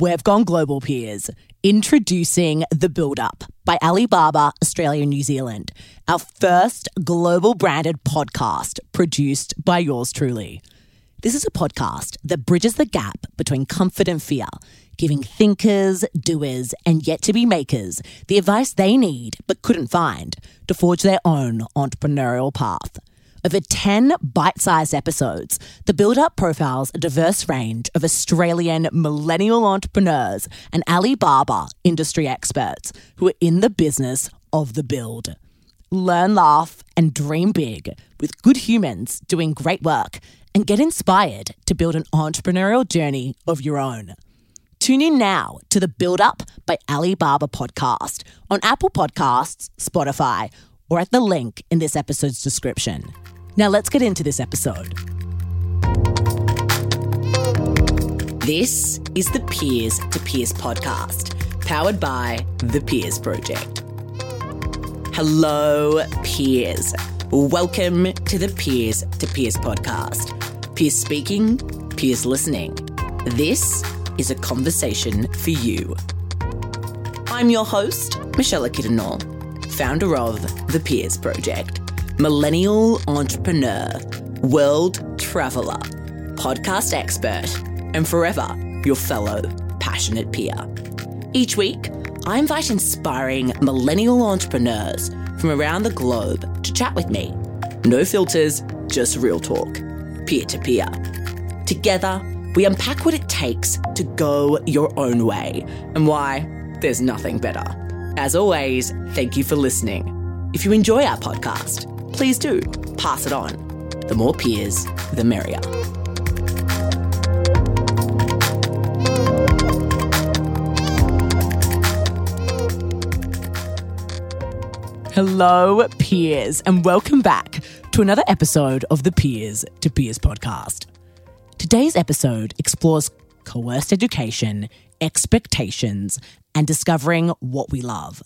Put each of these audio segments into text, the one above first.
We've gone global, peers. Introducing The Build Up by Alibaba, Australia, New Zealand. Our first global branded podcast produced by yours truly. This is a podcast that bridges the gap between comfort and fear, giving thinkers, doers, and yet-to-be makers the advice they need but couldn't find to forge their own entrepreneurial path. Over 10 bite-sized episodes, The Build Up profiles a diverse range of Australian millennial entrepreneurs and Alibaba industry experts who are in the business of the build. Learn, laugh, and dream big with good humans doing great work, and get inspired to build an entrepreneurial journey of your own. Tune in now to The Build Up by Alibaba podcast on Apple Podcasts, Spotify, or at the link in this episode's description. Now let's get into this episode. This is the Peers to Peers podcast, powered by The Peers Project. Hello, peers. Welcome to the Peers to Peers podcast. Peers speaking, peers listening. This is a conversation for you. I'm your host, Michelle Kittanall, founder of The Peers Project, millennial entrepreneur, world traveller, podcast expert, and forever your fellow passionate peer. Each week, I invite inspiring millennial entrepreneurs from around the globe to chat with me. No filters, just real talk, peer-to-peer. Together, we unpack what it takes to go your own way and why there's nothing better. As always, thank you for listening. If you enjoy our podcast, please do pass it on. The more peers, the merrier. Hello, peers, and welcome back to another episode of the Peers to Peers podcast. Today's episode explores coerced education, expectations, and discovering what we love.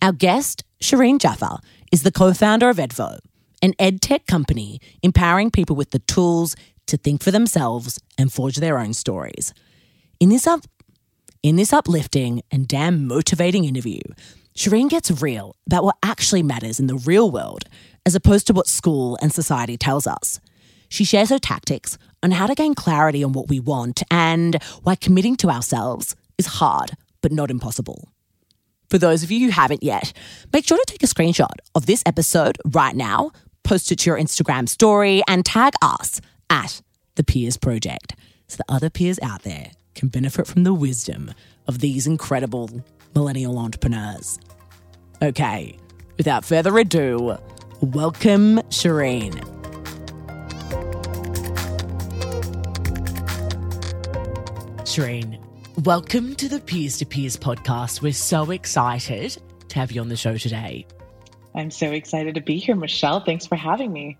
Our guest, Shireen Jaffer, is the co-founder of Edvo, an edtech company empowering people with the tools to think for themselves and forge their own stories. In this uplifting and damn motivating interview, Shireen gets real about what actually matters in the real world as opposed to what school and society tells us. She shares her tactics on how to gain clarity on what we want and why committing to ourselves is hard, but not impossible. For those of you who haven't yet, make sure to take a screenshot of this episode right now, post it to your Instagram story, and tag us at The Peers Project so that other peers out there can benefit from the wisdom of these incredible millennial entrepreneurs. Okay, without further ado, welcome Shireen. Shireen, welcome to the Peers to Peers podcast. We're so excited to have you on the show today. I'm so excited to be here, Michelle. Thanks for having me.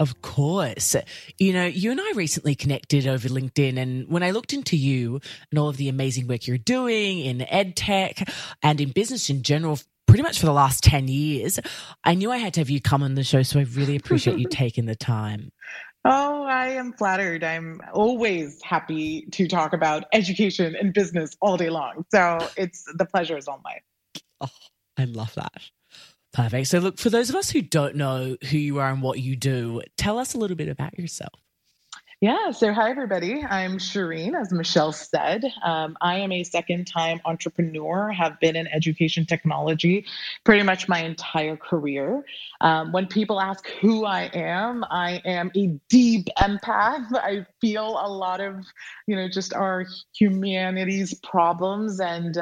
Of course. You know, you and I recently connected over LinkedIn, and when I looked into you and all of the amazing work you're doing in edtech and in business in general, pretty much for the last 10 years, I knew I had to have you come on the show. So I really appreciate you taking the time. Oh, I am flattered. I'm always happy to talk about education and business all day long. So the pleasure is all mine. Oh, I love that. Perfect. So look, for those of us who don't know who you are and what you do, tell us a little bit about yourself. Yeah. So hi, everybody. I'm Shireen, as Michelle said. I am a second-time entrepreneur, have been in education technology pretty much my entire career. When people ask who I am a deep empath. I feel a lot of, just our humanity's problems and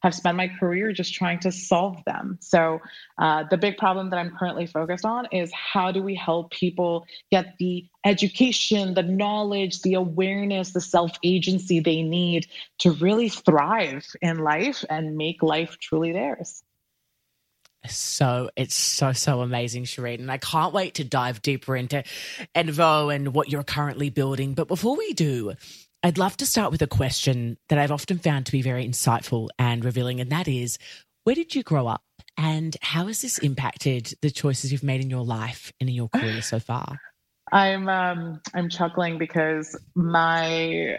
have spent my career just trying to solve them. So the big problem that I'm currently focused on is how do we help people get the education, the knowledge, the awareness, the self-agency they need to really thrive in life and make life truly theirs. So it's so amazing, Shireen. And I can't wait to dive deeper into Edvo and what you're currently building. But before we do, I'd love to start with a question that I've often found to be very insightful and revealing. And that is, where did you grow up and how has this impacted the choices you've made in your life and in your career so far? I'm chuckling because my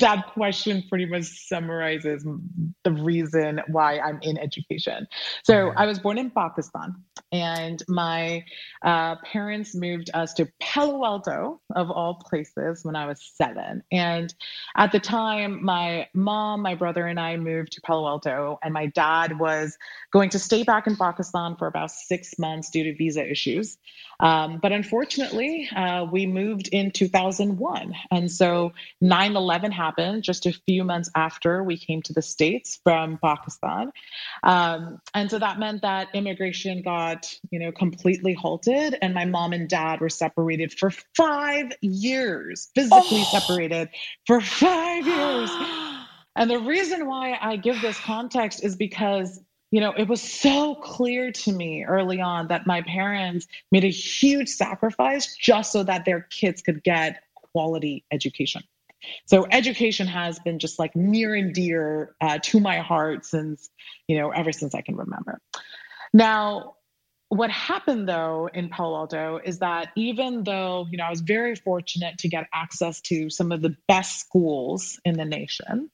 that question pretty much summarizes the reason why I'm in education. So I was born in Pakistan, and my parents moved us to Palo Alto, of all places, when I was 7. And at the time, my mom, my brother, and I moved to Palo Alto, and my dad was going to stay back in Pakistan for about 6 months due to visa issues. But unfortunately, we moved in 2001. And so 9/11 happened just a few months after we came to the States from Pakistan. And so that meant that immigration got, completely halted. And my mom and dad were separated for 5 years, physically separated for 5 years. And the reason why I give this context is because it was so clear to me early on that my parents made a huge sacrifice just so that their kids could get quality education. So education has been just like near and dear to my heart since, ever since I can remember. Now, what happened though in Palo Alto is that even though, I was very fortunate to get access to some of the best schools in the nation,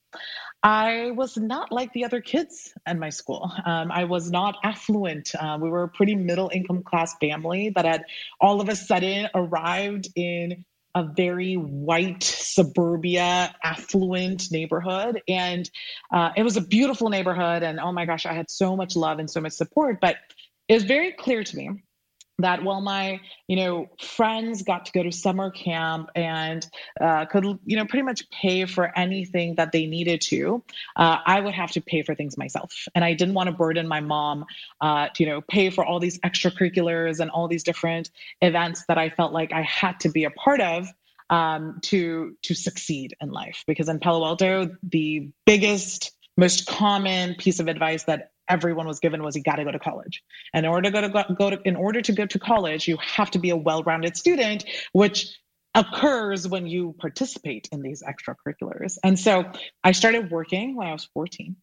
I was not like the other kids in my school. I was not affluent. We were a pretty middle income class family that had all of a sudden arrived in a very white suburbia affluent neighborhood. And it was a beautiful neighborhood. And oh my gosh, I had so much love and so much support. But it was very clear to me that while my, friends got to go to summer camp and could, pretty much pay for anything that they needed to, I would have to pay for things myself. And I didn't want to burden my mom to, pay for all these extracurriculars and all these different events that I felt like I had to be a part of to succeed in life. Because in Palo Alto, the biggest, most common piece of advice that everyone was given was you got to go to college. And in order to go to college, you have to be a well-rounded student, which occurs when you participate in these extracurriculars. And so I started working when I was 14,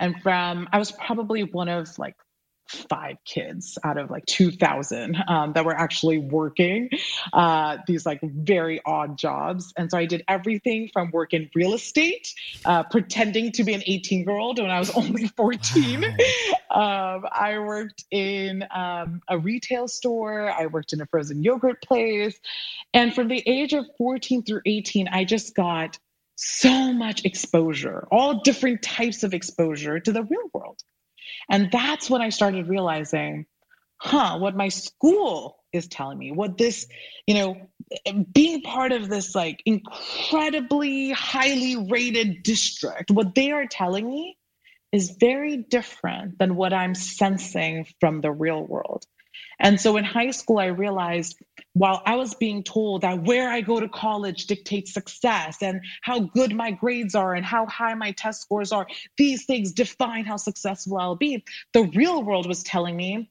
and I was probably one of like 5 kids out of like 2,000 that were actually working these like very odd jobs. And so I did everything from work in real estate, pretending to be an 18-year-old when I was only 14. Wow. I worked in a retail store. I worked in a frozen yogurt place. And from the age of 14 through 18, I just got so much exposure, all different types of exposure to the real world. And that's when I started realizing, what my school is telling me, what this, being part of this like incredibly highly rated district, what they are telling me is very different than what I'm sensing from the real world. And so in high school, I realized while I was being told that where I go to college dictates success and how good my grades are and how high my test scores are, these things define how successful I'll be. The real world was telling me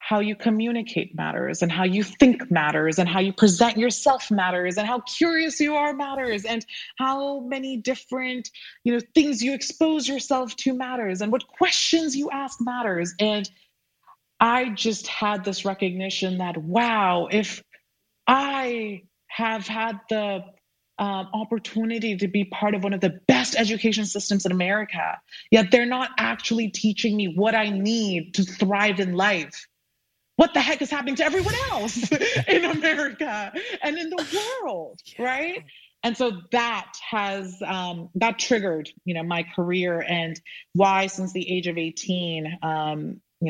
how you communicate matters and how you think matters and how you present yourself matters and how curious you are matters and how many different, things you expose yourself to matters and what questions you ask matters. And I just had this recognition that, wow, if I have had the opportunity to be part of one of the best education systems in America, yet they're not actually teaching me what I need to thrive in life, what the heck is happening to everyone else in America and in the world, right? And so that has that triggered, my career and why since the age of 18,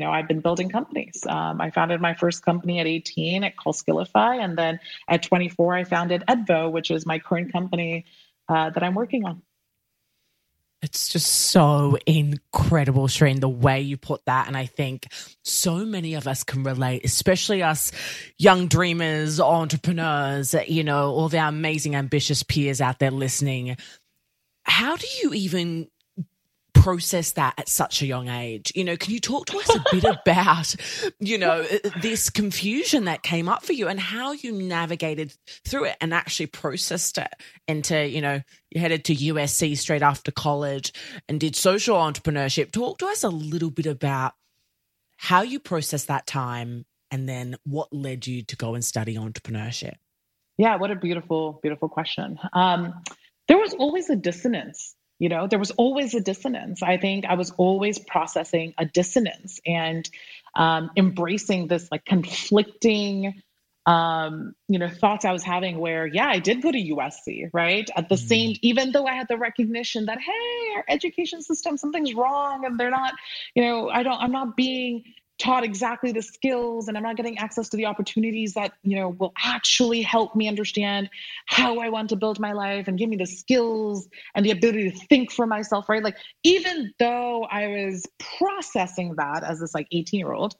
I've been building companies. I founded my first company at 18, it's called Skillify. And then at 24, I founded Edvo, which is my current company that I'm working on. It's just so incredible, Shireen, the way you put that. And I think so many of us can relate, especially us young dreamers, entrepreneurs, all the amazing, ambitious peers out there listening. How do you even process that at such a young age? Can you talk to us a bit about, this confusion that came up for you and how you navigated through it and actually processed it into, you headed to USC straight after college and did social entrepreneurship. Talk to us a little bit about how you processed that time and then what led you to go and study entrepreneurship. Yeah, what a beautiful, beautiful question. There was always a dissonance. I think I was always processing a dissonance and embracing this like conflicting, thoughts I was having where, yeah, I did go to USC, right? At the same, even though I had the recognition that, hey, our education system, something's wrong and they're not, I'm not being taught exactly the skills and I'm not getting access to the opportunities that, will actually help me understand how I want to build my life and give me the skills and the ability to think for myself, right? Like, even though I was processing that as this like 18-year-old,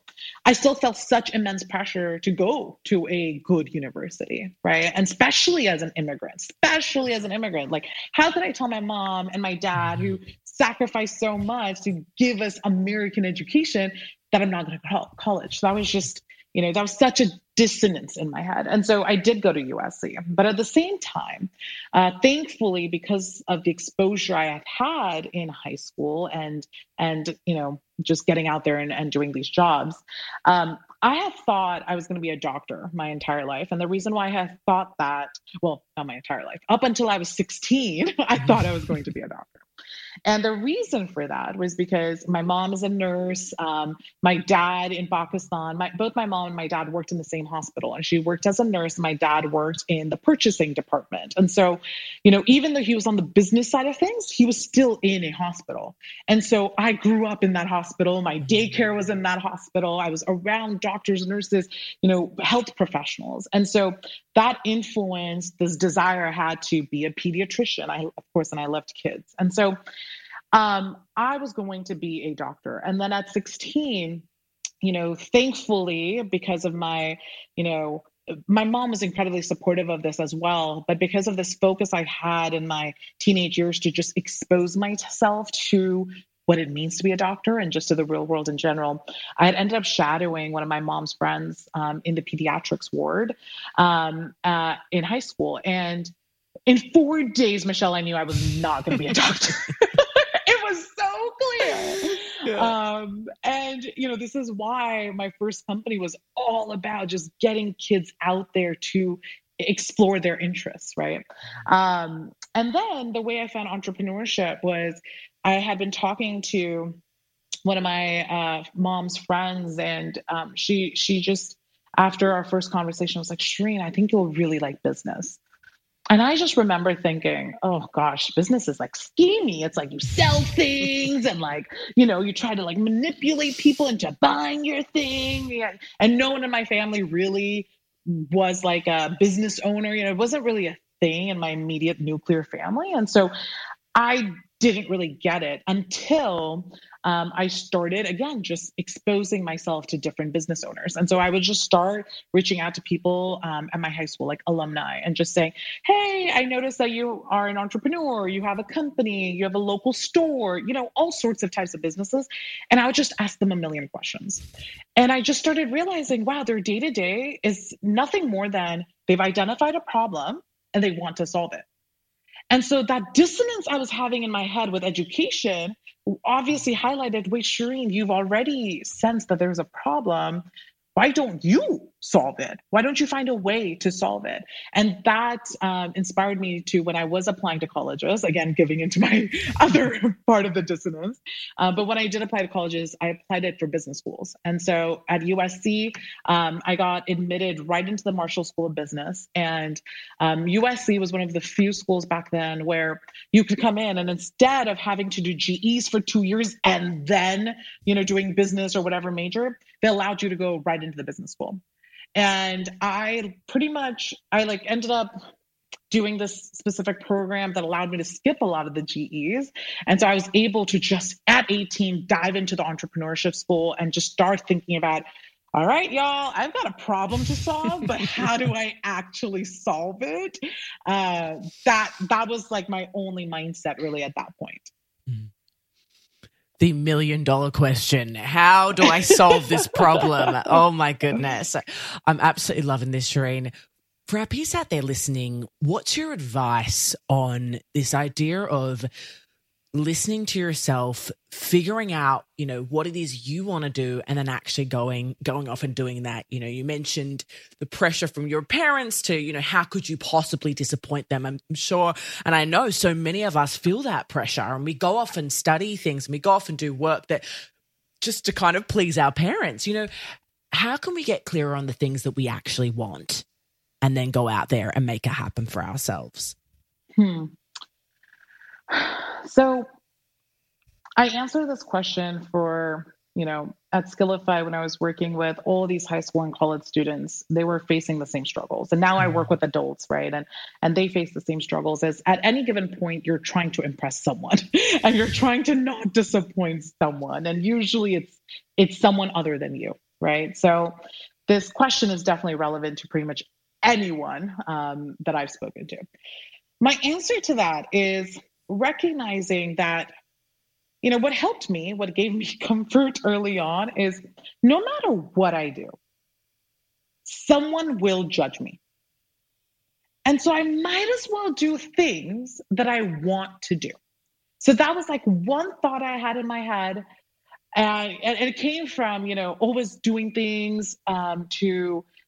I still felt such immense pressure to go to a good university, right? And especially as an immigrant, like how could I tell my mom and my dad who sacrificed so much to give us American education that I'm not going to college. So that was just, that was such a dissonance in my head. And so I did go to USC. But at the same time, thankfully, because of the exposure I have had in high school and just getting out there and doing these jobs, I had thought I was going to be a doctor my entire life. And the reason why I had thought that, well, not my entire life, up until I was 16, I thought I was going to be a doctor. And the reason for that was because my mom is a nurse. My dad in Pakistan, both my mom and my dad worked in the same hospital, and she worked as a nurse. My dad worked in the purchasing department. And so, even though he was on the business side of things, he was still in a hospital. And so I grew up in that hospital. My daycare was in that hospital. I was around doctors, nurses, health professionals. And so that influenced this desire I had to be a pediatrician. And I loved kids. And so, I was going to be a doctor. And then at 16, thankfully, because of my, my mom was incredibly supportive of this as well. But because of this focus I had in my teenage years to just expose myself to what it means to be a doctor and just to the real world in general, I had ended up shadowing one of my mom's friends in the pediatrics ward in high school. And in 4 days, Michelle, I knew I was not going to be a doctor. Clear. Yeah. This is why my first company was all about just getting kids out there to explore their interests, right? And then the way I found entrepreneurship was I had been talking to one of my mom's friends, and she just, after our first conversation, was like, Shireen, I think you'll really like business. And I just remember thinking, oh gosh, business is like scheming. It's like you sell things and you try to manipulate people into buying your thing. And no one in my family really was like a business owner. It wasn't really a thing in my immediate nuclear family. And so I didn't really get it until I started, again, just exposing myself to different business owners. And so I would just start reaching out to people at my high school, like alumni, and just saying, hey, I noticed that you are an entrepreneur, you have a company, you have a local store, all sorts of types of businesses. And I would just ask them a million questions. And I just started realizing, wow, their day-to-day is nothing more than they've identified a problem and they want to solve it. And so that dissonance I was having in my head with education obviously highlighted, wait, Shireen, you've already sensed that there's a problem. Why don't you solve it? Why don't you find a way to solve it? And that inspired me to, when I was applying to colleges, again, giving into my other part of the dissonance. But when I did apply to colleges, I applied it for business schools. And so at USC, I got admitted right into the Marshall School of Business. And USC was one of the few schools back then where you could come in and instead of having to do GEs for 2 years and then, doing business or whatever major, they allowed you to go right into the business school. And I ended up doing this specific program that allowed me to skip a lot of the GEs. And so I was able to just at 18, dive into the entrepreneurship school and just start thinking about, all right, y'all, I've got a problem to solve, but how do I actually solve it? That was like my only mindset really at that point. Mm. The $1 million question. How do I solve this problem? Oh my goodness. I'm absolutely loving this, Shireen. For our peers out there listening, what's your advice on this idea of listening to yourself, figuring out, you know, what it is you want to do, and then actually going off and doing that. You know, you mentioned the pressure from your parents to, you know, how could you possibly disappoint them? I'm sure, and I know so many of us feel that pressure, and we go off and study things, and we go off and do work that just to kind of please our parents. You know, how can we get clearer on the things that we actually want and then go out there and make it happen for ourselves? So I answered this question for, you know, at Skillify when I was working with all these high school and college students, they were facing the same struggles. And now I work with adults, right? And they face the same struggles as at any given point, you're trying to impress someone and you're trying to not disappoint someone. And usually it's someone other than you, right? So this question is definitely relevant to pretty much anyone that I've spoken to. My answer to that is recognizing that, you know, what helped me, what gave me comfort early on is no matter what I do, someone will judge me. And so I might as well do things that I want to do. So that was like one thought I had in my head. And it came from, you know, always doing things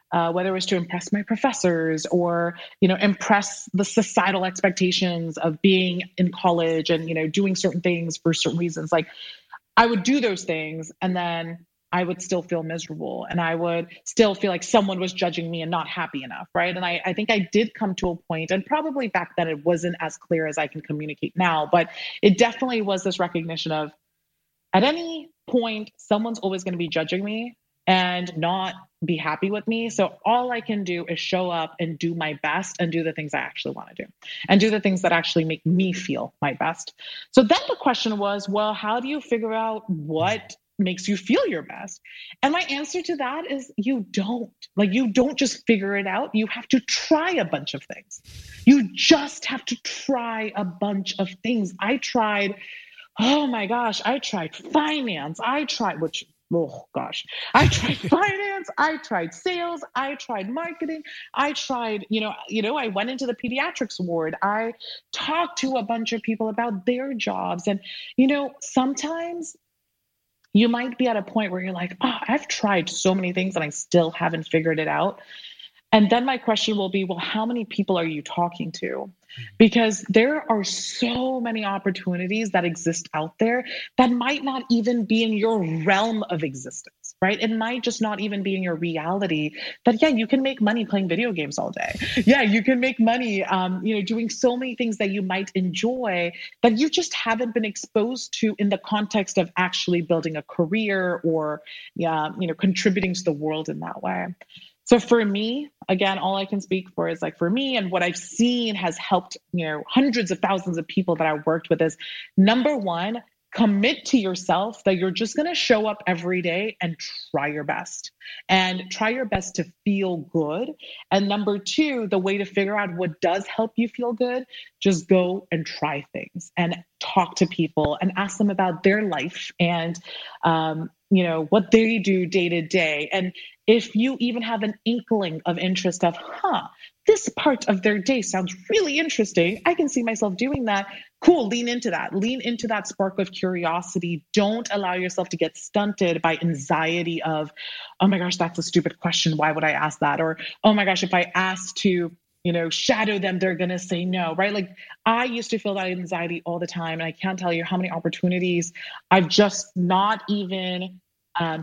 whether it was to impress my professors or, you know, impress the societal expectations of being in college and, you know, doing certain things for certain reasons. Like I would do those things and then I would still feel miserable and I would still feel like someone was judging me and not happy enough, right? And I think I did come to a point, and probably back then it wasn't as clear as I can communicate now, but it definitely was this recognition of at any point, someone's always going to be judging me and not be happy with me. So all I can do is show up and do my best and do the things I actually want to do and do the things that actually make me feel my best. So then the question was, well, how do you figure out what makes you feel your best? And my answer to that is you don't just figure it out. You have to try a bunch of things. You just have to try a bunch of things. I tried finance. I tried finance, I tried sales, I tried marketing, I tried, you know, I went into the pediatrics ward, I talked to a bunch of people about their jobs. And, you know, sometimes you might be at a point where you're like, oh, I've tried so many things and I still haven't figured it out. And then my question will be, well, how many people are you talking to? Because there are so many opportunities that exist out there that might not even be in your realm of existence, right? It might just not even be in your reality that, yeah, you can make money playing video games all day. Yeah, you can make money, doing so many things that you might enjoy that you just haven't been exposed to in the context of actually building a career or, contributing to the world in that way. So for me, again, all I can speak for is like for me and what I've seen has helped, you know, hundreds of thousands of people that I worked with is number one, commit to yourself that you're just going to show up every day and try your best to feel good. And number two, the way to figure out what does help you feel good, just go and try things and talk to people and ask them about their life and, what they do day to day. And if you even have an inkling of interest of, this part of their day sounds really interesting, I can see myself doing that. Cool, lean into that. Lean into that spark of curiosity. Don't allow yourself to get stunted by anxiety of, oh my gosh, that's a stupid question. Why would I ask that? Or, oh my gosh, if I asked to, shadow them, they're going to say no, right? Like I used to feel that anxiety all the time. And I can't tell you how many opportunities I've just not even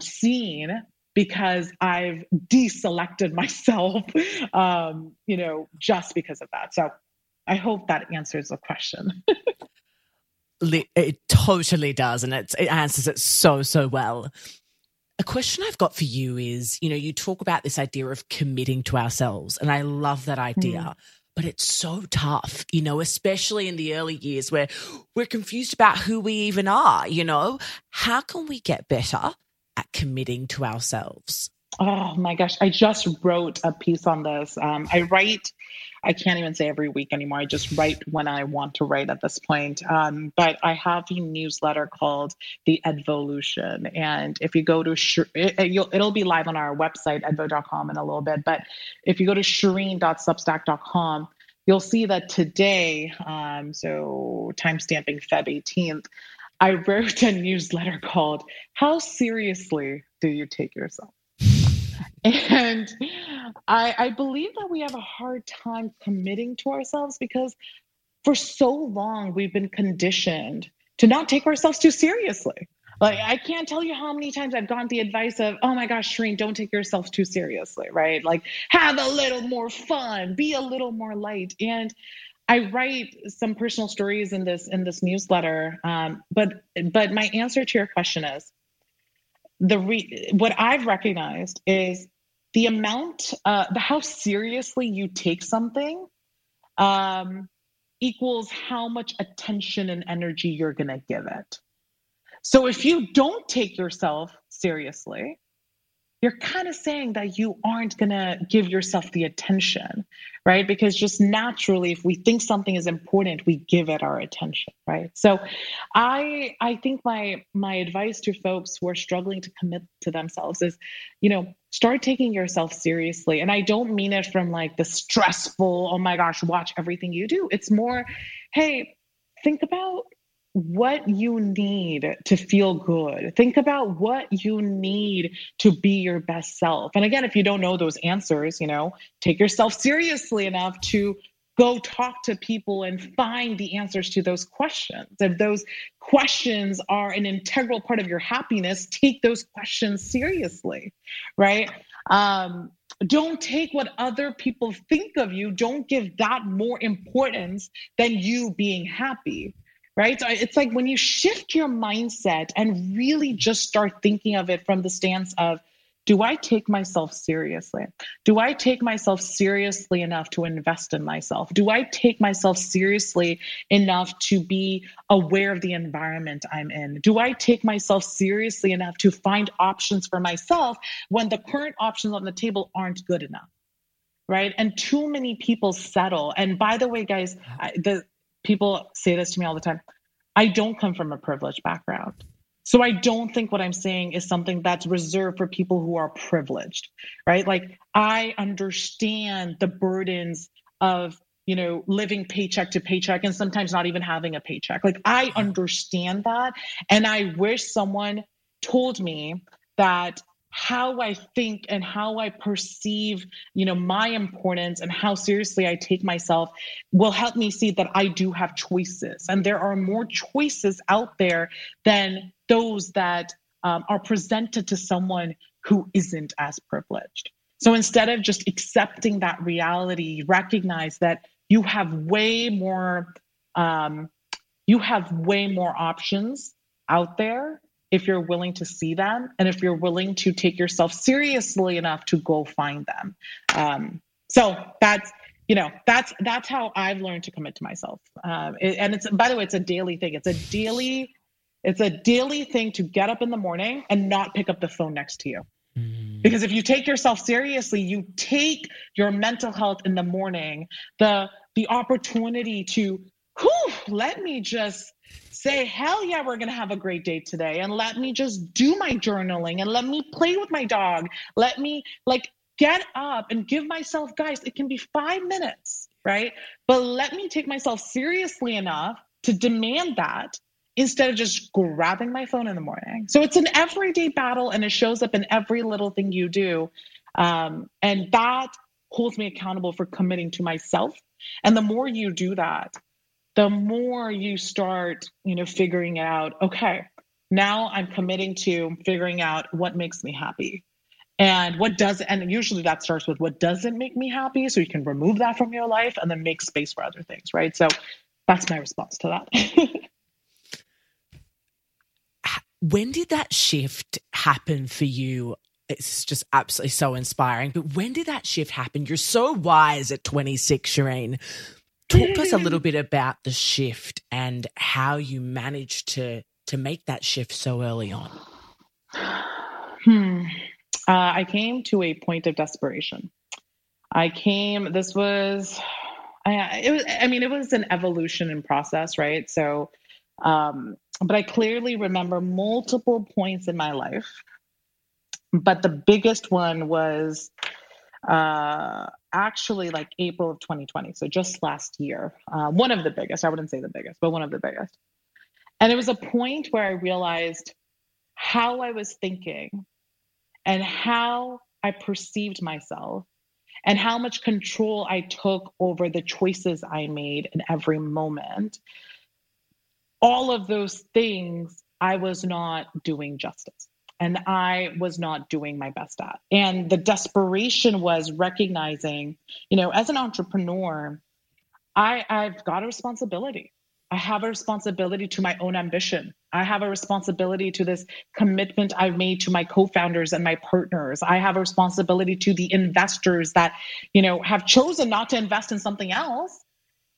seen because I've deselected myself, just because of that. So I hope that answers the question. It totally does. And it answers it so well. A question I've got for you is, you talk about this idea of committing to ourselves, and I love that idea, but it's so tough, especially in the early years where we're confused about who we even are, How can we get better at committing to ourselves? Oh my gosh. I just wrote a piece on this. I can't even say every week anymore. I just write when I want to write at this point. But I have a newsletter called The Edvolution. And if you go to, it'll be live on our website, edvo.com in a little bit. But if you go to shereen.substack.com, you'll see that today, so timestamping Feb 18th, I wrote a newsletter called How Seriously Do You Take Yourself? And I believe that we have a hard time committing to ourselves because for so long we've been conditioned to not take ourselves too seriously. Like, I can't tell you how many times I've gotten the advice of, oh my gosh, Shireen, don't take yourself too seriously, right? Like, have a little more fun, be a little more light. And I write some personal stories in this newsletter. But my answer to your question is, what I've recognized is the amount, how seriously you take something equals how much attention and energy you're going to give it. So if you don't take yourself seriously, you're kind of saying that you aren't going to give yourself the attention, right? Because just naturally, if we think something is important, we give it our attention, right? So I think my advice to folks who are struggling to commit to themselves is, start taking yourself seriously. And I don't mean it from like the stressful, oh my gosh, watch everything you do. It's more, hey, think about what you need to feel good. Think about what you need to be your best self. And again, if you don't know those answers, take yourself seriously enough to go talk to people and find the answers to those questions. If those questions are an integral part of your happiness, take those questions seriously, right? Don't take what other people think of you. Don't give that more importance than you being happy. Right? So it's like when you shift your mindset and really just start thinking of it from the stance of, do I take myself seriously? Do I take myself seriously enough to invest in myself? Do I take myself seriously enough to be aware of the environment I'm in? Do I take myself seriously enough to find options for myself when the current options on the table aren't good enough? Right? And too many people settle. And by the way, guys, people say this to me all the time. I don't come from a privileged background. So I don't think what I'm saying is something that's reserved for people who are privileged, right? Like, I understand the burdens of, living paycheck to paycheck and sometimes not even having a paycheck. Like, I understand that. And I wish someone told me that how I think and how I perceive, my importance and how seriously I take myself will help me see that I do have choices. And there are more choices out there than those that are presented to someone who isn't as privileged. So instead of just accepting that reality, recognize that you have way more options out there if you're willing to see them, and if you're willing to take yourself seriously enough to go find them. So that's how I've learned to commit to myself. And it's, by the way, it's a daily thing. It's a daily thing to get up in the morning and not pick up the phone next to you. Mm. Because if you take yourself seriously, you take your mental health in the morning, the opportunity to, let me just say, hell yeah, we're going to have a great day today. And let me just do my journaling and let me play with my dog. Let me get up and give myself, guys, it can be 5 minutes, right? But let me take myself seriously enough to demand that instead of just grabbing my phone in the morning. So it's an everyday battle, and it shows up in every little thing you do. And that holds me accountable for committing to myself. And the more you do that, the more you start, figuring out, okay, now I'm committing to figuring out what makes me happy and what doesn't. And usually that starts with what doesn't make me happy. So you can remove that from your life and then make space for other things, right? So that's my response to that. When did that shift happen for you? It's just absolutely so inspiring. But when did that shift happen? You're so wise at 26, Shireen. Talk to us a little bit about the shift and how you managed to make that shift so early on. I came to a point of desperation. It was an evolution in process, right? So, but I clearly remember multiple points in my life, but the biggest one was actually like April of 2020. So just last year, one of the biggest, I wouldn't say the biggest, but one of the biggest. And it was a point where I realized how I was thinking and how I perceived myself and how much control I took over the choices I made in every moment. All of those things I was not doing justice and I was not doing my best at. And the desperation was recognizing, you know, as an entrepreneur, I've got a responsibility. I have a responsibility to my own ambition. I have a responsibility to this commitment I've made to my co-founders and my partners. I have a responsibility to the investors that, you know, have chosen not to invest in something else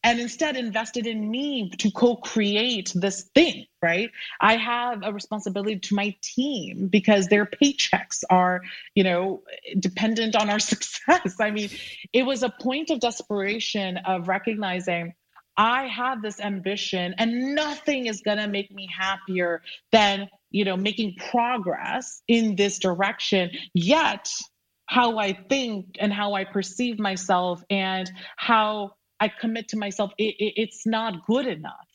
and instead invested in me to co-create this thing, right? I have a responsibility to my team because their paychecks are, you know, dependent on our success. I mean, it was a point of desperation of recognizing I have this ambition and nothing is going to make me happier than, you know, making progress in this direction. Yet how I think and how I perceive myself and how I commit to myself, it's not good enough.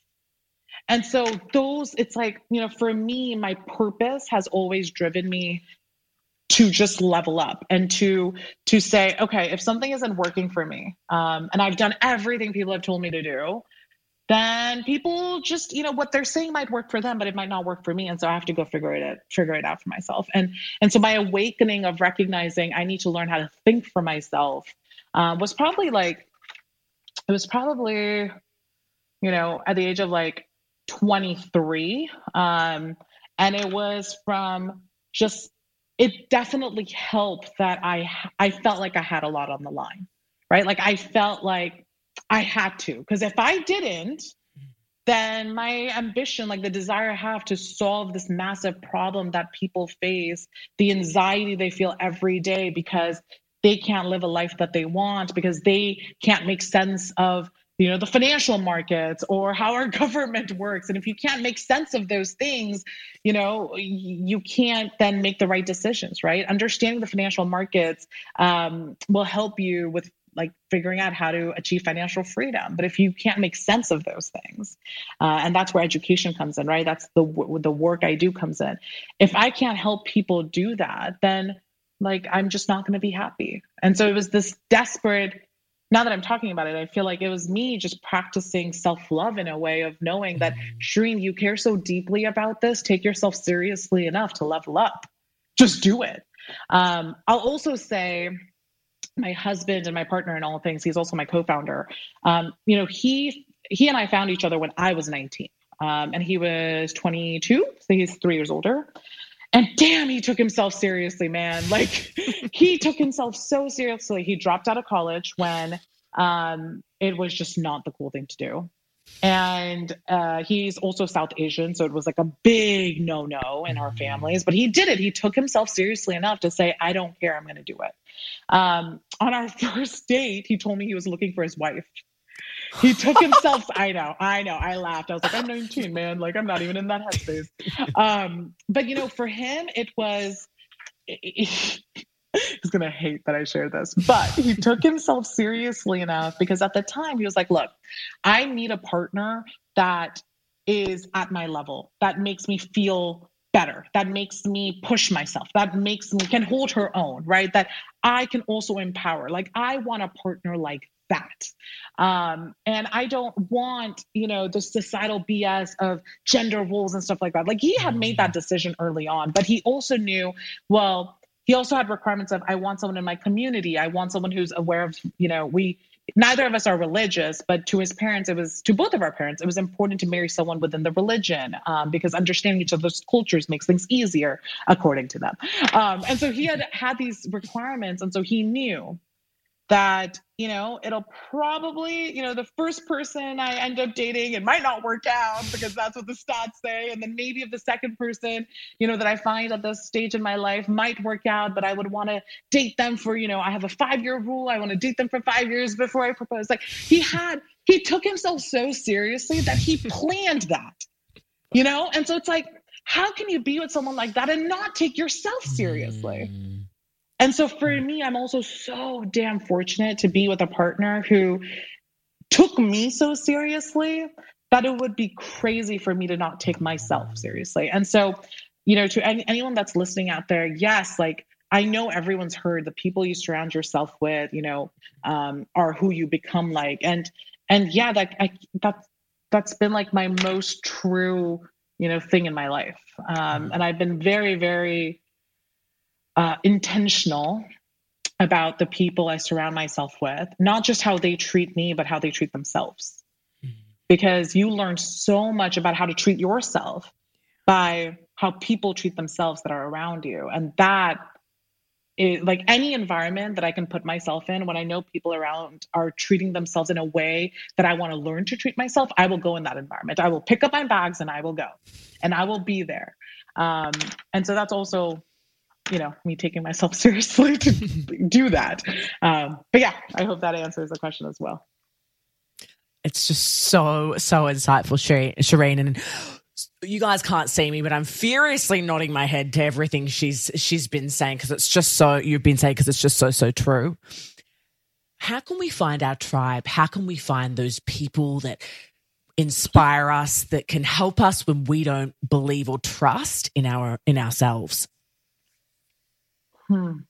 And so those, it's like, you know, for me, my purpose has always driven me to just level up and to say, okay, if something isn't working for me, and I've done everything people have told me to do, then people just, you know, what they're saying might work for them, but it might not work for me. And so I have to go figure it out for myself. And so my awakening of recognizing I need to learn how to think for myself was probably like, it was probably, you know, at the age of like 23. And it was from just, it definitely helped that I felt like I had a lot on the line, right? Like I felt like I had to, because if I didn't, then my ambition, like the desire I have to solve this massive problem that people face, the anxiety they feel every day because they can't live a life that they want, because they can't make sense of, you know, the financial markets or how our government works. And if you can't make sense of those things, you know, you can't then make the right decisions, right? Understanding the financial markets will help you with like figuring out how to achieve financial freedom. But if you can't make sense of those things, and that's where education comes in, right? That's the work I do comes in. If I can't help people do that, then like, I'm just not going to be happy. And so it was this desperate, now that I'm talking about it, I feel like it was me just practicing self-love in a way of knowing that, Shireen, you care so deeply about this, take yourself seriously enough to level up, just do it. I'll also say my husband and my partner in all things, he's also my co-founder. You know, he and I found each other when I was 19 and he was 22. So he's 3 years older. And damn, he took himself seriously, man. Like he took himself so seriously. He dropped out of college when it was just not the cool thing to do. And he's also South Asian. So it was like a big no-no in our families, but he did it. He took himself seriously enough to say, I don't care, I'm going to do it. On our first date, he told me he was looking for his wife. He took himself, I know. I laughed. I was like, I'm 19, man. Like, I'm not even in that headspace. But you know, for him, it was, he's going to hate that I shared this, but he took himself seriously enough because at the time he was like, look, I need a partner that is at my level, that makes me feel better, that makes me push myself, that makes me can hold her own, right? That I can also empower. Like, I want a partner like that. And I don't want, you know, the societal BS of gender roles and stuff like that. Like he had made that decision early on, but he also knew, well, he also had requirements of, I want someone in my community. I want someone who's aware of, you know, neither of us are religious, but to his parents, to both of our parents, it was important to marry someone within the religion because understanding each other's cultures makes things easier according to them. And so he had these requirements. And so he knew that, you know, it'll probably, you know, the first person I end up dating, it might not work out because that's what the stats say. And then maybe if the second person, you know, that I find at this stage in my life might work out, but I would want to date them for, you know, I have a 5-year rule. I want to date them for 5 years before I propose. Like he took himself so seriously that he planned that, you know? And so it's like, how can you be with someone like that and not take yourself seriously? And so for me, I'm also so damn fortunate to be with a partner who took me so seriously that it would be crazy for me to not take myself seriously. And so, you know, to anyone that's listening out there, yes, like, I know everyone's heard the people you surround yourself with, you know, are who you become like. And yeah, that's been like my most true, you know, thing in my life. And I've been very, very intentional about the people I surround myself with, not just how they treat me, but how they treat themselves. Because you learn so much about how to treat yourself by how people treat themselves that are around you. And that is like any environment that I can put myself in when I know people around are treating themselves in a way that I want to learn to treat myself, I will go in that environment. I will pick up my bags and I will go and I will be there. And so that's also, you know, me taking myself seriously to do that. But yeah, I hope that answers the question as well. It's just so insightful, Shireen. And you guys can't see me, but I'm furiously nodding my head to everything she's been saying because it's just so, you've been saying because it's just so true. How can we find our tribe? How can we find those people that inspire us, that can help us when we don't believe or trust in ourselves? Man,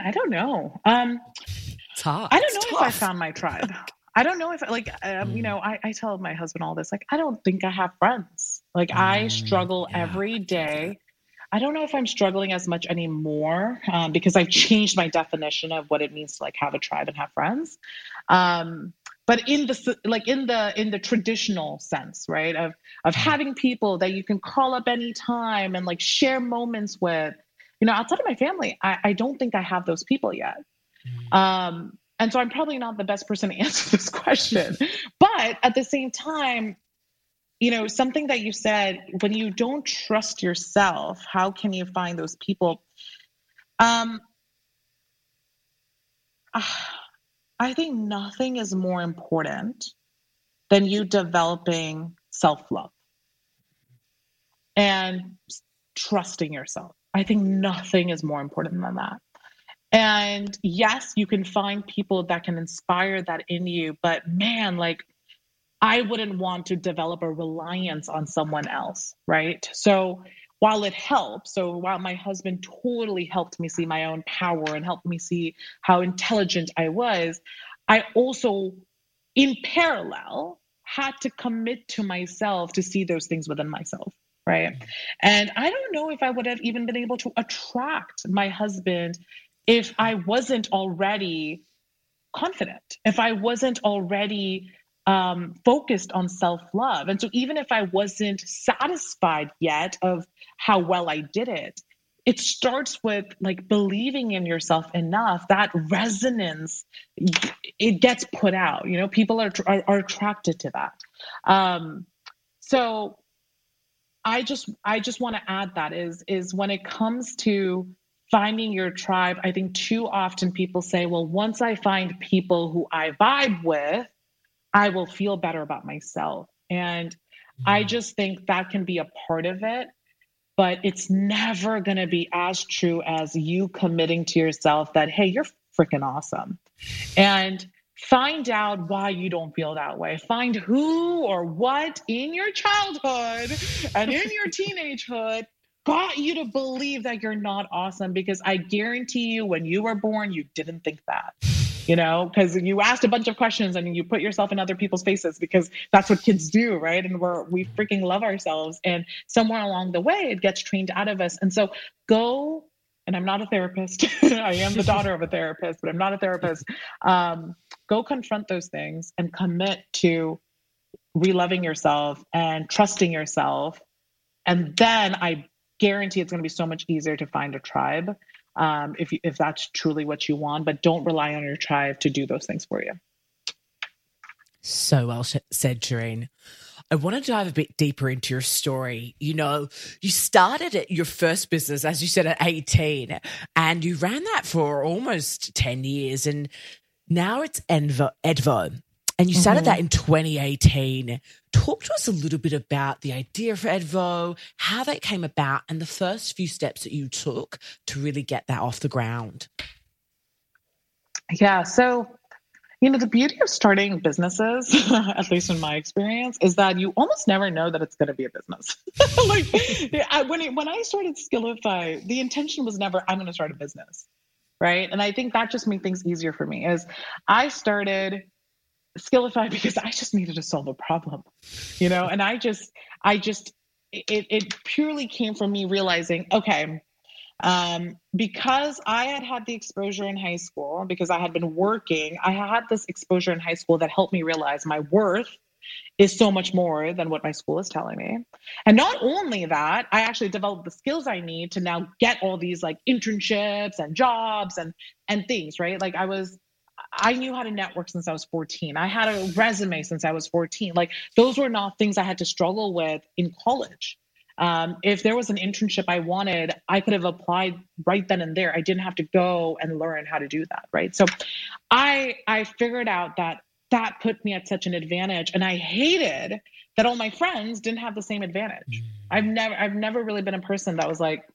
I don't know. It's hard. I don't know if I found my tribe. I don't know if, like, you know, I tell my husband all this, like, I don't think I have friends. Like, I struggle every day. I don't know if I'm struggling as much anymore because I've changed my definition of what it means to, like, have a tribe and have friends. But in the traditional sense, right, of having people that you can call up anytime and, like, share moments with, you know, outside of my family, I don't think I have those people yet. And so I'm probably not the best person to answer this question, but at the same time, you know, something that you said, when you don't trust yourself, how can you find those people? I think nothing is more important than you developing self-love and trusting yourself. I think nothing is more important than that. And yes, you can find people that can inspire that in you, but man, like, I wouldn't want to develop a reliance on someone else, right? So while it helps, so while my husband totally helped me see my own power and helped me see how intelligent I was, I also, in parallel, had to commit to myself to see those things within myself. Right. And I don't know if I would have even been able to attract my husband if I wasn't already confident, if I wasn't already focused on self-love. And so even if I wasn't satisfied yet of how well I did it, it starts with, like, believing in yourself enough that resonance, it gets put out, you know, people are attracted to that. So I just want to add that is when it comes to finding your tribe, I think too often people say, well, once I find people who I vibe with, I will feel better about myself. And I just think that can be a part of it, but it's never going to be as true as you committing to yourself that, hey, you're freaking awesome. And find out why you don't feel that way. Find who or what in your childhood and in your teenagehood got you to believe that you're not awesome, because I guarantee you when you were born, you didn't think that, you know, because you asked a bunch of questions and you put yourself in other people's faces because that's what kids do, right? And we freaking love ourselves. And somewhere along the way, it gets trained out of us. And so go, and I'm not a therapist. I am the daughter of a therapist, but I'm not a therapist. Go confront those things and commit to reloving yourself and trusting yourself. And then I guarantee it's going to be so much easier to find a tribe if that's truly what you want, but don't rely on your tribe to do those things for you. So well said, Shireen. I want to dive a bit deeper into your story. You know, you started at your first business, as you said, at 18, and you ran that for almost 10 years. And now it's Edvo. And you started that in 2018. Talk to us a little bit about the idea for Edvo, how that came about, and the first few steps that you took to really get that off the ground. Yeah. So, you know, the beauty of starting businesses, at least in my experience, is that you almost never know that it's going to be a business. Like when I started Skillify, the intention was never, I'm going to start a business. Right. And I think that just made things easier for me is I started Skillify because I just needed to solve a problem, you know, and it purely came from me realizing, okay, because I had the exposure in high school, because I had been working, I had this exposure in high school that helped me realize my worth is so much more than what my school is telling me. And not only that, I actually developed the skills I need to now get all these like internships and jobs and things, right? Like I knew how to network since I was 14. I had a resume since I was 14. Like those were not things I had to struggle with in college. If there was an internship I wanted, I could have applied right then and there. I didn't have to go and learn how to do that, right? So I figured out that put me at such an advantage. And I hated that all my friends didn't have the same advantage. I've never really been a person that was like,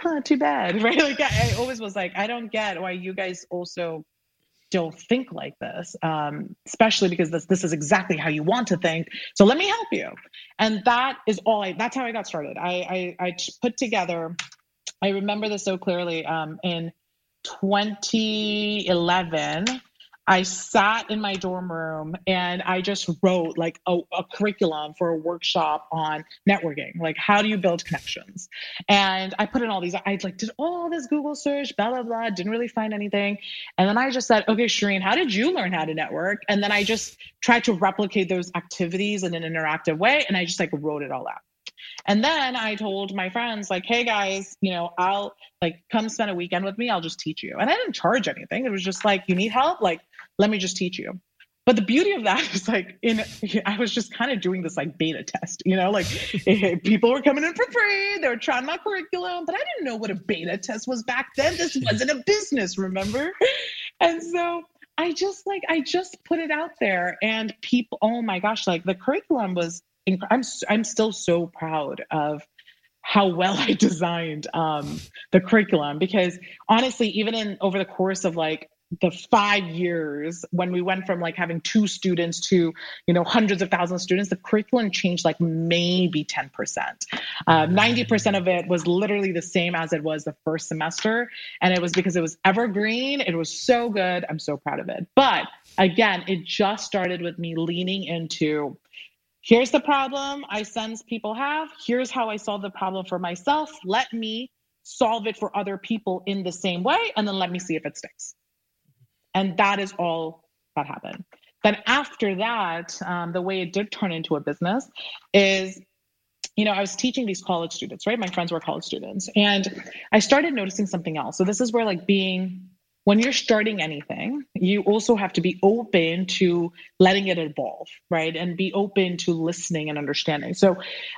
huh, too bad, right? Like I always was like, I don't get why you guys also don't think like this, especially because this is exactly how you want to think. So let me help you. And that's how I got started. I put together, I remember this so clearly, in 2011, I sat in my dorm room and I just wrote like a curriculum for a workshop on networking. Like, how do you build connections? And I put in all these, I like did all this Google search, blah, blah, blah. Didn't really find anything. And then I just said, okay, Shireen, how did you learn how to network? And then I just tried to replicate those activities in an interactive way. And I just like wrote it all out. And then I told my friends like, hey guys, you know, I'll like come spend a weekend with me. I'll just teach you. And I didn't charge anything. It was just like, you need help? Like, let me just teach you. But the beauty of that is like, I was just kind of doing this like beta test, you know, like people were coming in for free. They were trying my curriculum, but I didn't know what a beta test was back then. This wasn't a business, remember? And so I just put it out there and people, oh my gosh, like the curriculum was, I'm still so proud of how well I designed the curriculum, because honestly, even over the course of like the 5 years, when we went from like having 2 students to, you know, hundreds of thousands of students, the curriculum changed like maybe 10%. 90% of it was literally the same as it was the first semester. And it was because it was evergreen. It was so good. I'm so proud of it. But again, it just started with me leaning into, here's the problem I sense people have. Here's how I solve the problem for myself. Let me solve it for other people in the same way. And then let me see if it sticks. And that is all that happened. Then after that, the way it did turn into a business is, you know, I was teaching these college students, right? My friends were college students. And I started noticing something else. So this is where like when you're starting anything, you also have to be open to letting it evolve, right? And be open to listening and understanding. So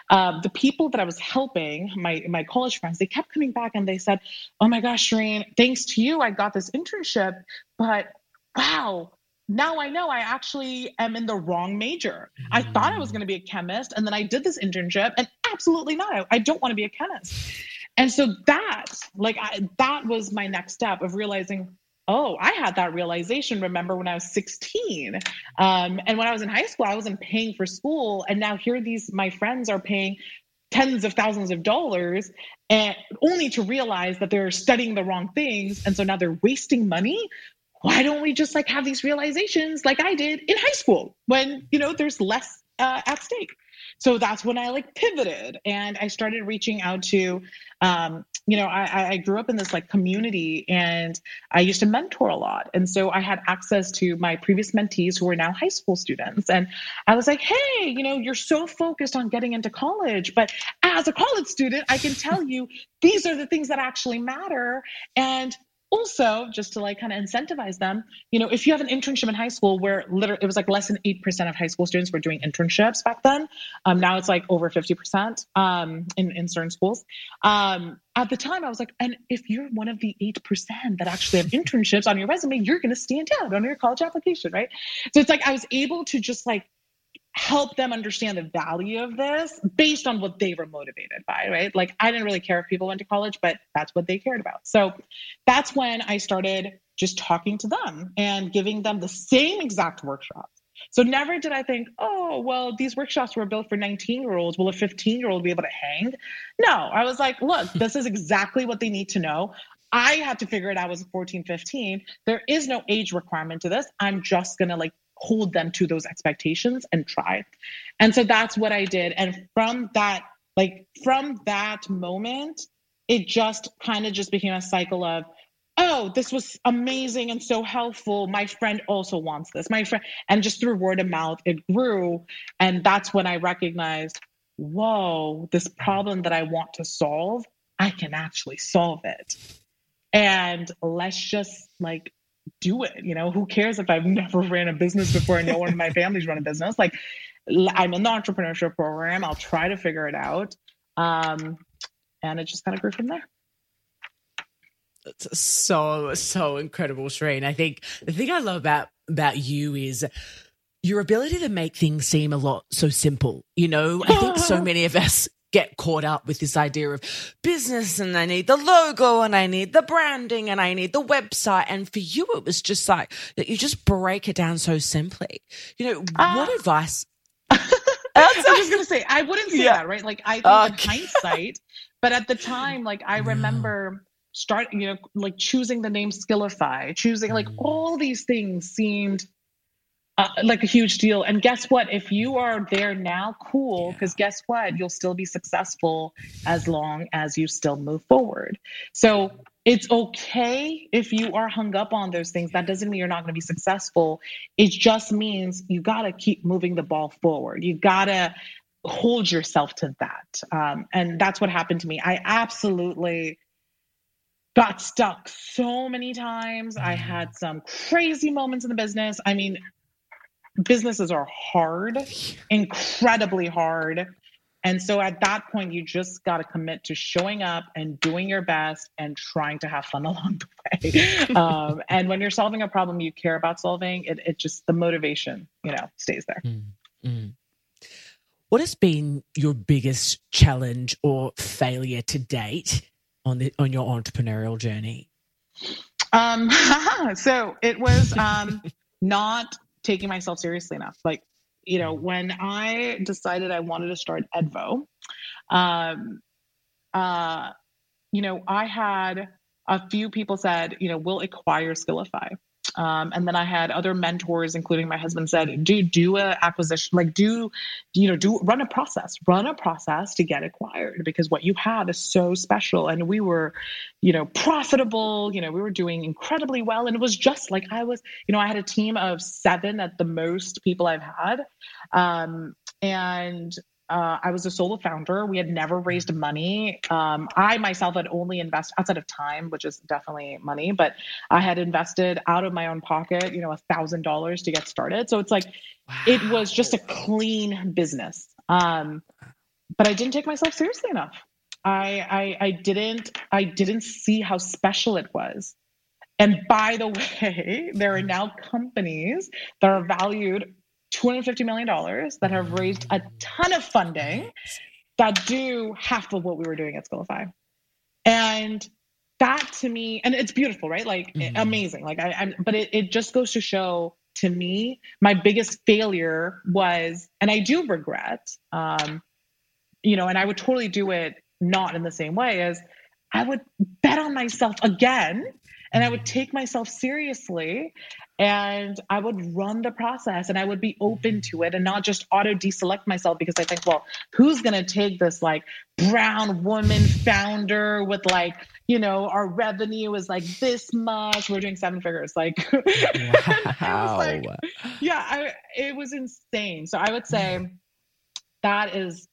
the people that I was helping, my college friends, they kept coming back and they said, oh my gosh, Shireen, thanks to you, I got this internship, but wow, now I know I actually am in the wrong major. I thought I was going to be a chemist and then I did this internship and absolutely not. I don't want to be a chemist. And so that was my next step of realizing, oh, I had that realization, remember, when I was 16. And when I was in high school, I wasn't paying for school. And now here my friends are paying tens of thousands of dollars and only to realize that they're studying the wrong things. And so now they're wasting money. Why don't we just like have these realizations like I did in high school when, you know, there's less at stake? So that's when I like pivoted and I started reaching out to, you know, I grew up in this like community and I used to mentor a lot. And so I had access to my previous mentees who were now high school students. And I was like, hey, you know, you're so focused on getting into college, but as a college student, I can tell you, these are the things that actually matter. And Also, just to like kind of incentivize them, you know, if you have an internship in high school where literally it was like less than 8% of high school students were doing internships back then. Now it's like over 50% in certain schools. At the time I was like, and if you're one of the 8% that actually have internships on your resume, you're going to stand out on your college application, right? So it's like I was able to just like help them understand the value of this based on what they were motivated by, right? Like I didn't really care if people went to college, but that's what they cared about. So that's when I started just talking to them and giving them the same exact workshops. So never did I think, oh, well, these workshops were built for 19-year-olds. Will a 15-year-old be able to hang? No, I was like, look, this is exactly what they need to know. I had to figure it out as 14, 15. There is no age requirement to this. I'm just going to like hold them to those expectations and try. And so that's what I did. And from that moment, it just kind of just became a cycle of, oh, this was amazing and so helpful. My friend also wants this. And just through word of mouth, it grew. And that's when I recognized, whoa, this problem that I want to solve, I can actually solve it. And let's just like do it. You know, who cares if I've never ran a business before and no one in my family's run a business? Like, I'm in the entrepreneurship program. I'll try to figure it out. And it just kind of grew from there. That's so incredible, Shireen. I think the thing I love about you is your ability to make things seem so simple. You know, I think so many of us get caught up with this idea of business and I need the logo and I need the branding and I need the website. And for you, it was just like that you just break it down so simply. You know, what advice? I was just going to say, I wouldn't say that, right? Like I think in hindsight, but at the time, like I remember starting, you know, like choosing the name Skillify, choosing like all these things seemed like a huge deal. And guess what? If you are there now, cool. Because guess what? You'll still be successful as long as you still move forward. So it's okay if you are hung up on those things. That doesn't mean you're not going to be successful. It just means you got to keep moving the ball forward. You got to hold yourself to that. And that's what happened to me. I absolutely got stuck so many times. I had some crazy moments in the business. I mean, businesses are hard, incredibly hard. And so at that point, you just got to commit to showing up and doing your best and trying to have fun along the way. And when you're solving a problem you care about solving, it just, the motivation, you know, stays there. Mm-hmm. What has been your biggest challenge or failure to date on your entrepreneurial journey? So it was not taking myself seriously enough. Like, you know, when I decided I wanted to start Edvo, you know, I had a few people said, you know, we'll acquire Skillify. And then I had other mentors, including my husband, said, do a acquisition, like run a process to get acquired because what you have is so special. And we were, you know, profitable, you know, we were doing incredibly well. And it was just like, I had a team of 7 at the most people I've had. I was a solo founder. We had never raised money. I myself had only invested outside of time, which is definitely money, but I had invested out of my own pocket, you know, $1,000 to get started. So it's like, It was just a clean business. But I didn't take myself seriously enough. I didn't see how special it was. And by the way, there are now companies that are valued $250 million that have raised a ton of funding that do half of what we were doing at Skillify. And that to me, and it's beautiful, right? Like amazing. Like it just goes to show to me, my biggest failure was, and I do regret, you know, and I would totally do it not in the same way as I would bet on myself again. And I would take myself seriously and I would run the process and I would be open to it and not just auto deselect myself because I think, well, who's going to take this like brown woman founder with like, you know, our revenue is like this much. We're doing 7 figures. Like, wow. It was insane. So I would say that is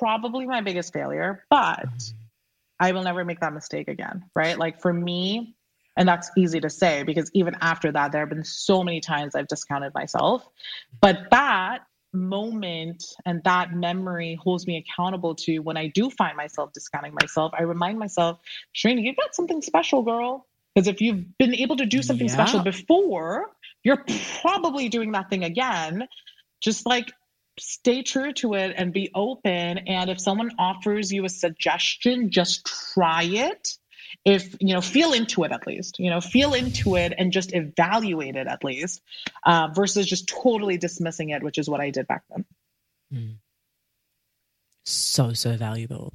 probably my biggest failure, but I will never make that mistake again. Right. Like for me, And that's easy to say, because even after that, there have been so many times I've discounted myself. But that moment and that memory holds me accountable to when I do find myself discounting myself. I remind myself, Shireen, you've got something special, girl. Because if you've been able to do something special before, you're probably doing that thing again. Just like stay true to it and be open. And if someone offers you a suggestion, just try it. If, you know, feel into it at least, you know, feel into it and just evaluate it at least, versus just totally dismissing it, which is what I did back then. Mm. So valuable.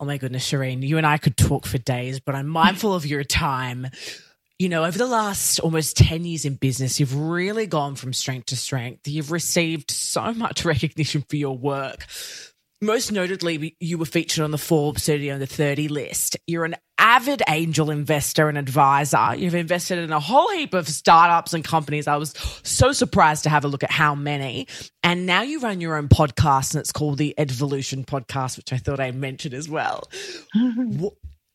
Oh my goodness, Shireen, you and I could talk for days, but I'm mindful of your time. You know, over the last almost 10 years in business, you've really gone from strength to strength. You've received so much recognition for your work. Most notably, you were featured on the Forbes 30 Under 30 list. You're an avid angel investor and advisor. You've invested in a whole heap of startups and companies. I was so surprised to have a look at how many. And now you run your own podcast, and it's called The Edvolution Podcast, which I thought I'd mention as well.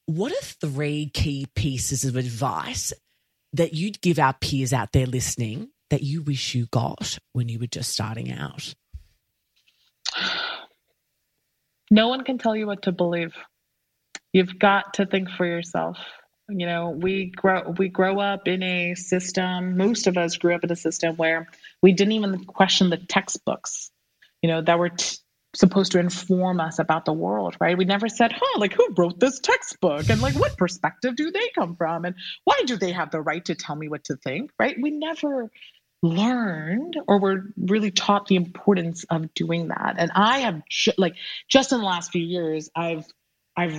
What are three key pieces of advice that you'd give our peers out there listening that you wish you got when you were just starting out? No one can tell you what to believe. You've got to think for yourself. You know, we grow up in a system. Most of us grew up in a system where we didn't even question the textbooks, you know, that were supposed to inform us about the world, right? We never said, like, who wrote this textbook? And like, what perspective do they come from? And why do they have the right to tell me what to think, right? We never learned or were really taught the importance of doing that. And I have just in the last few years, I've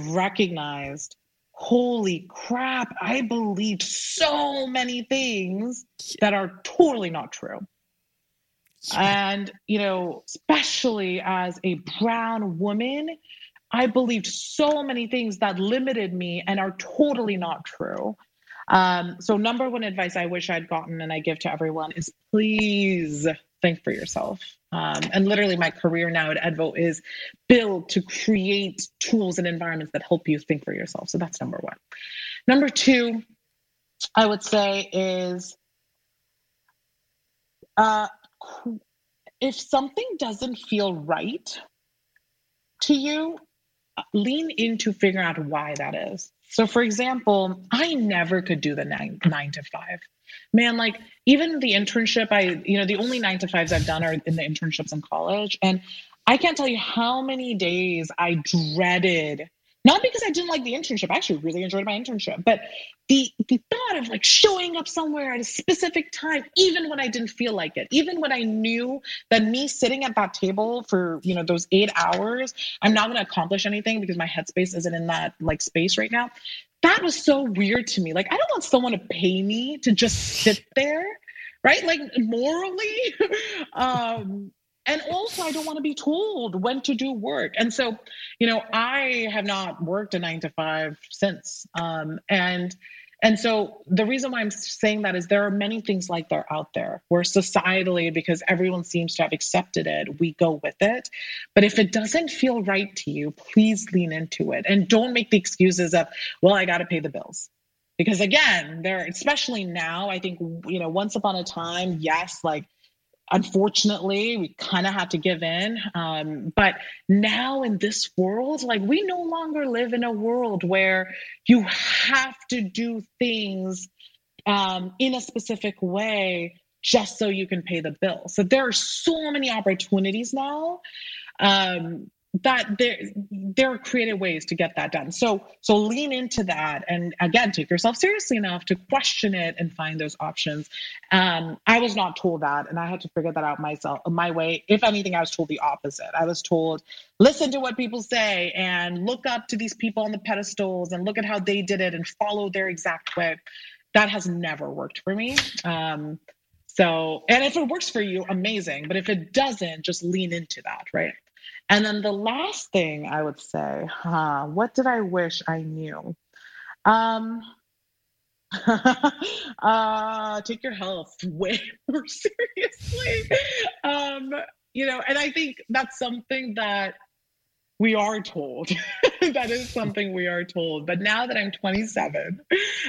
recognized, holy crap, I believed so many things that are totally not true. And, you know, especially as a brown woman, I believed so many things that limited me and are totally not true. So number one advice I wish I'd gotten and I give to everyone is please think for yourself. And literally my career now at Edvo is built to create tools and environments that help you think for yourself. So that's number one. Number two, I would say is, if something doesn't feel right to you, lean into figuring out why that is. So for example, I never could do the nine to five. Man, like even the internship, the only 9 to 5s I've done are in the internships in college. And I can't tell you how many days I dreaded, not because I didn't like the internship, I actually really enjoyed my internship, but the thought of like showing up somewhere at a specific time, even when I didn't feel like it, even when I knew that me sitting at that table for, you know, those 8 hours, I'm not going to accomplish anything because my headspace isn't in that like space right now. That was so weird to me. Like, I don't want someone to pay me to just sit there, right? Like morally, and also, I don't want to be told when to do work. And so, you know, I have not worked a 9 to 5 since. And so the reason why I'm saying that is there are many things like that out there where societally, because everyone seems to have accepted it, we go with it. But if it doesn't feel right to you, please lean into it. And don't make the excuses of, well, I got to pay the bills. Because again, especially now, I think, you know, once upon a time, yes, like, unfortunately, we kind of have to give in. But now in this world, like we no longer live in a world where you have to do things in a specific way just so you can pay the bill. So there are so many opportunities now that there are creative ways to get that done. So lean into that. And again, take yourself seriously enough to question it and find those options. I was not told that. And I had to figure that out myself, my way. If anything, I was told the opposite. I was told, listen to what people say and look up to these people on the pedestals and look at how they did it and follow their exact way. That has never worked for me. So, and if it works for you, amazing. But if it doesn't, just lean into that, right? And then the last thing I would say, what did I wish I knew? Take your health way more seriously. You know, and I think that's something that we are told. That is something we are told. But now that I'm 27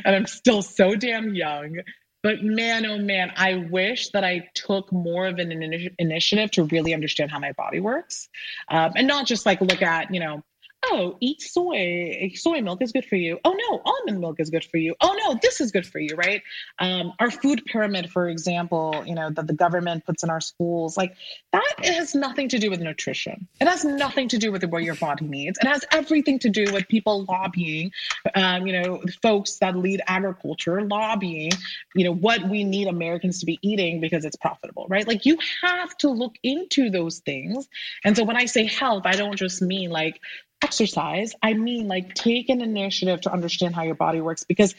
and I'm still so damn young, but man, oh man, I wish that I took more of an initiative to really understand how my body works, and not just like look at, you know, oh, eat soy. Soy milk is good for you. Oh no, almond milk is good for you. Oh no, this is good for you, right? Our food pyramid, for example, you know, that the government puts in our schools, like that has nothing to do with nutrition. It has nothing to do with what your body needs. It has everything to do with people lobbying, you know, folks that lead agriculture lobbying, you know, what we need Americans to be eating because it's profitable, right? Like you have to look into those things. And so when I say health, I don't just mean like exercise. I mean, like, take an initiative to understand how your body works, because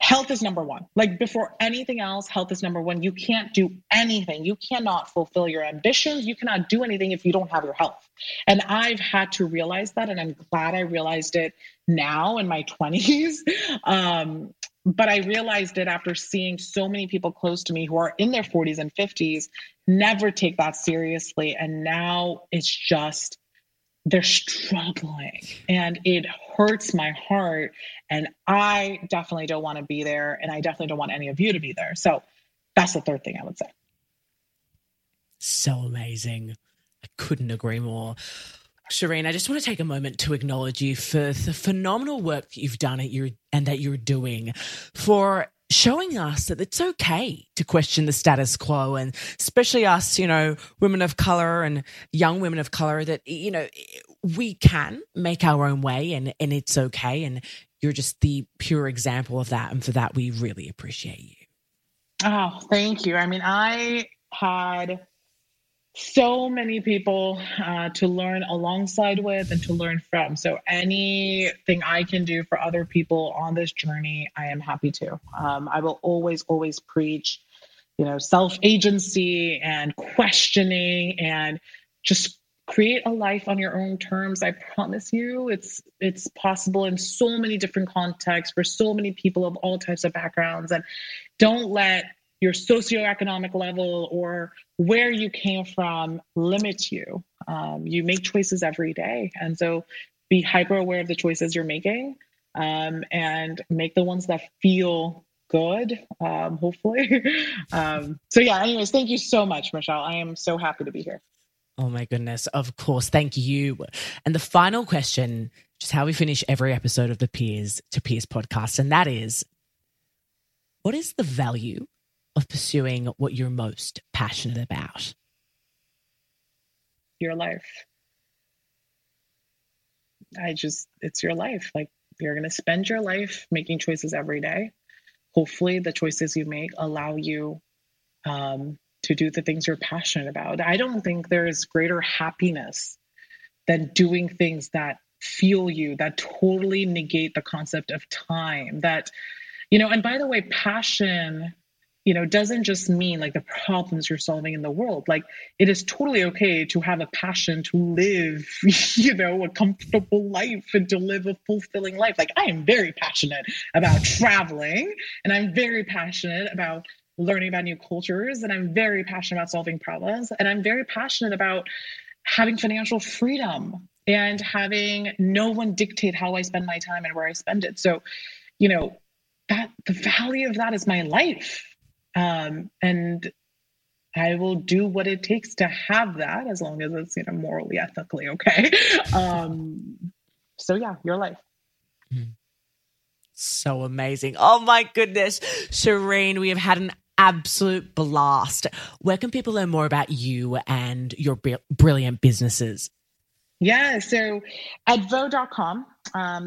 health is number one. Like before anything else, health is number one. You can't do anything. You cannot fulfill your ambitions. You cannot do anything if you don't have your health. And I've had to realize that, and I'm glad I realized it now in my 20s. But I realized it after seeing so many people close to me who are in their 40s and 50s never take that seriously. And now it's just they're struggling, and it hurts my heart. And I definitely don't want to be there. And I definitely don't want any of you to be there. So that's the third thing I would say. So amazing. I couldn't agree more. Shireen, I just want to take a moment to acknowledge you for the phenomenal work that you've done and that you're doing, for showing us that it's okay to question the status quo, and especially us, you know, women of color and young women of color, that, you know, we can make our own way, and it's okay. And you're just the pure example of that. And for that, we really appreciate you. Oh, thank you. I mean, I had so many people to learn alongside with and to learn from. So anything I can do for other people on this journey, I am happy to. I will always, always preach, you know, self-agency and questioning, and just create a life on your own terms. I promise you it's possible in so many different contexts for so many people of all types of backgrounds. And don't let your socioeconomic level or where you came from limits you. You make choices every day. And so be hyper aware of the choices you're making, and make the ones that feel good, hopefully. So yeah, anyways, thank you so much, Michelle. I am so happy to be here. Oh my goodness. Of course. Thank you. And the final question, which is how we finish every episode of the Peers to Peers podcast. And that is, what is the value of pursuing what you're most passionate about? Your life. It's your life. Like, you're going to spend your life making choices every day. Hopefully the choices you make allow you to do the things you're passionate about. I don't think there is greater happiness than doing things that fuel you, that totally negate the concept of time, that, you know, and by the way, passion, you know, doesn't just mean like the problems you're solving in the world. Like, it is totally okay to have a passion to live, you know, a comfortable life and to live a fulfilling life. Like, I am very passionate about traveling, and I'm very passionate about learning about new cultures, and I'm very passionate about solving problems, and I'm very passionate about having financial freedom and having no one dictate how I spend my time and where I spend it. So, you know, that the value of that is my life. And I will do what it takes to have that, as long as it's, you know, morally, ethically okay. So yeah, your life. So amazing. Oh my goodness. Shireen, we have had an absolute blast. Where can people learn more about you and your brilliant businesses? Yeah, so edvo.com.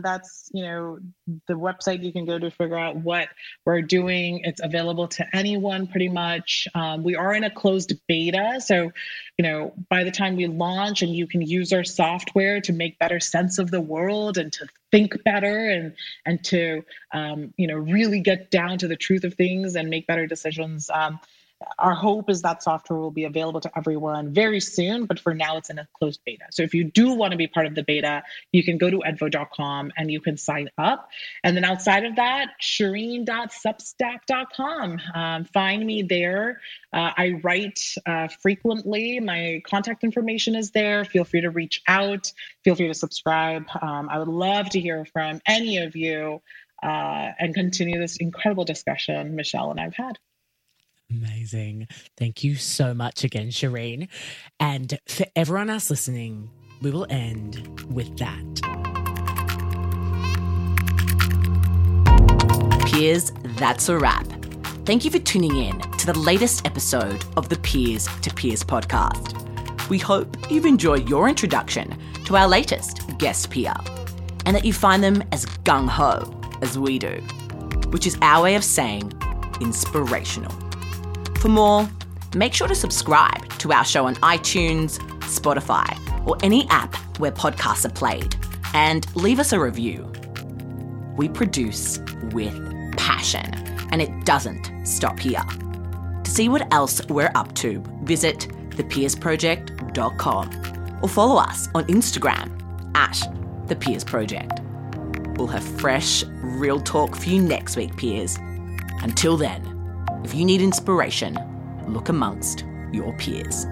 That's, you know, the website you can go to figure out what we're doing. It's available to anyone pretty much. We are in a closed beta. So, you know, by the time we launch and you can use our software to make better sense of the world and to think better and to, you know, really get down to the truth of things and make better decisions. our hope is that software will be available to everyone very soon, but for now it's in a closed beta. So if you do want to be part of the beta, you can go to edvo.com and you can sign up. And then outside of that, shereen.substack.com. Find me there. I write frequently. My contact information is there. Feel free to reach out. Feel free to subscribe. I would love to hear from any of you and continue this incredible discussion Michelle and I've had. Amazing. Thank you so much again, Shireen. And for everyone else listening, we will end with that. Peers, that's a wrap. Thank you for tuning in to the latest episode of the Peers to Peers podcast. We hope you've enjoyed your introduction to our latest guest peer and that you find them as gung-ho as we do, which is our way of saying inspirational. For more, make sure to subscribe to our show on iTunes, Spotify, or any app where podcasts are played, and leave us a review. We produce with passion, and it doesn't stop here. To see what else we're up to, visit thepeersproject.com or follow us on Instagram at thepeersproject. We'll have fresh, real talk for you next week, peers. Until then, if you need inspiration, look amongst your peers.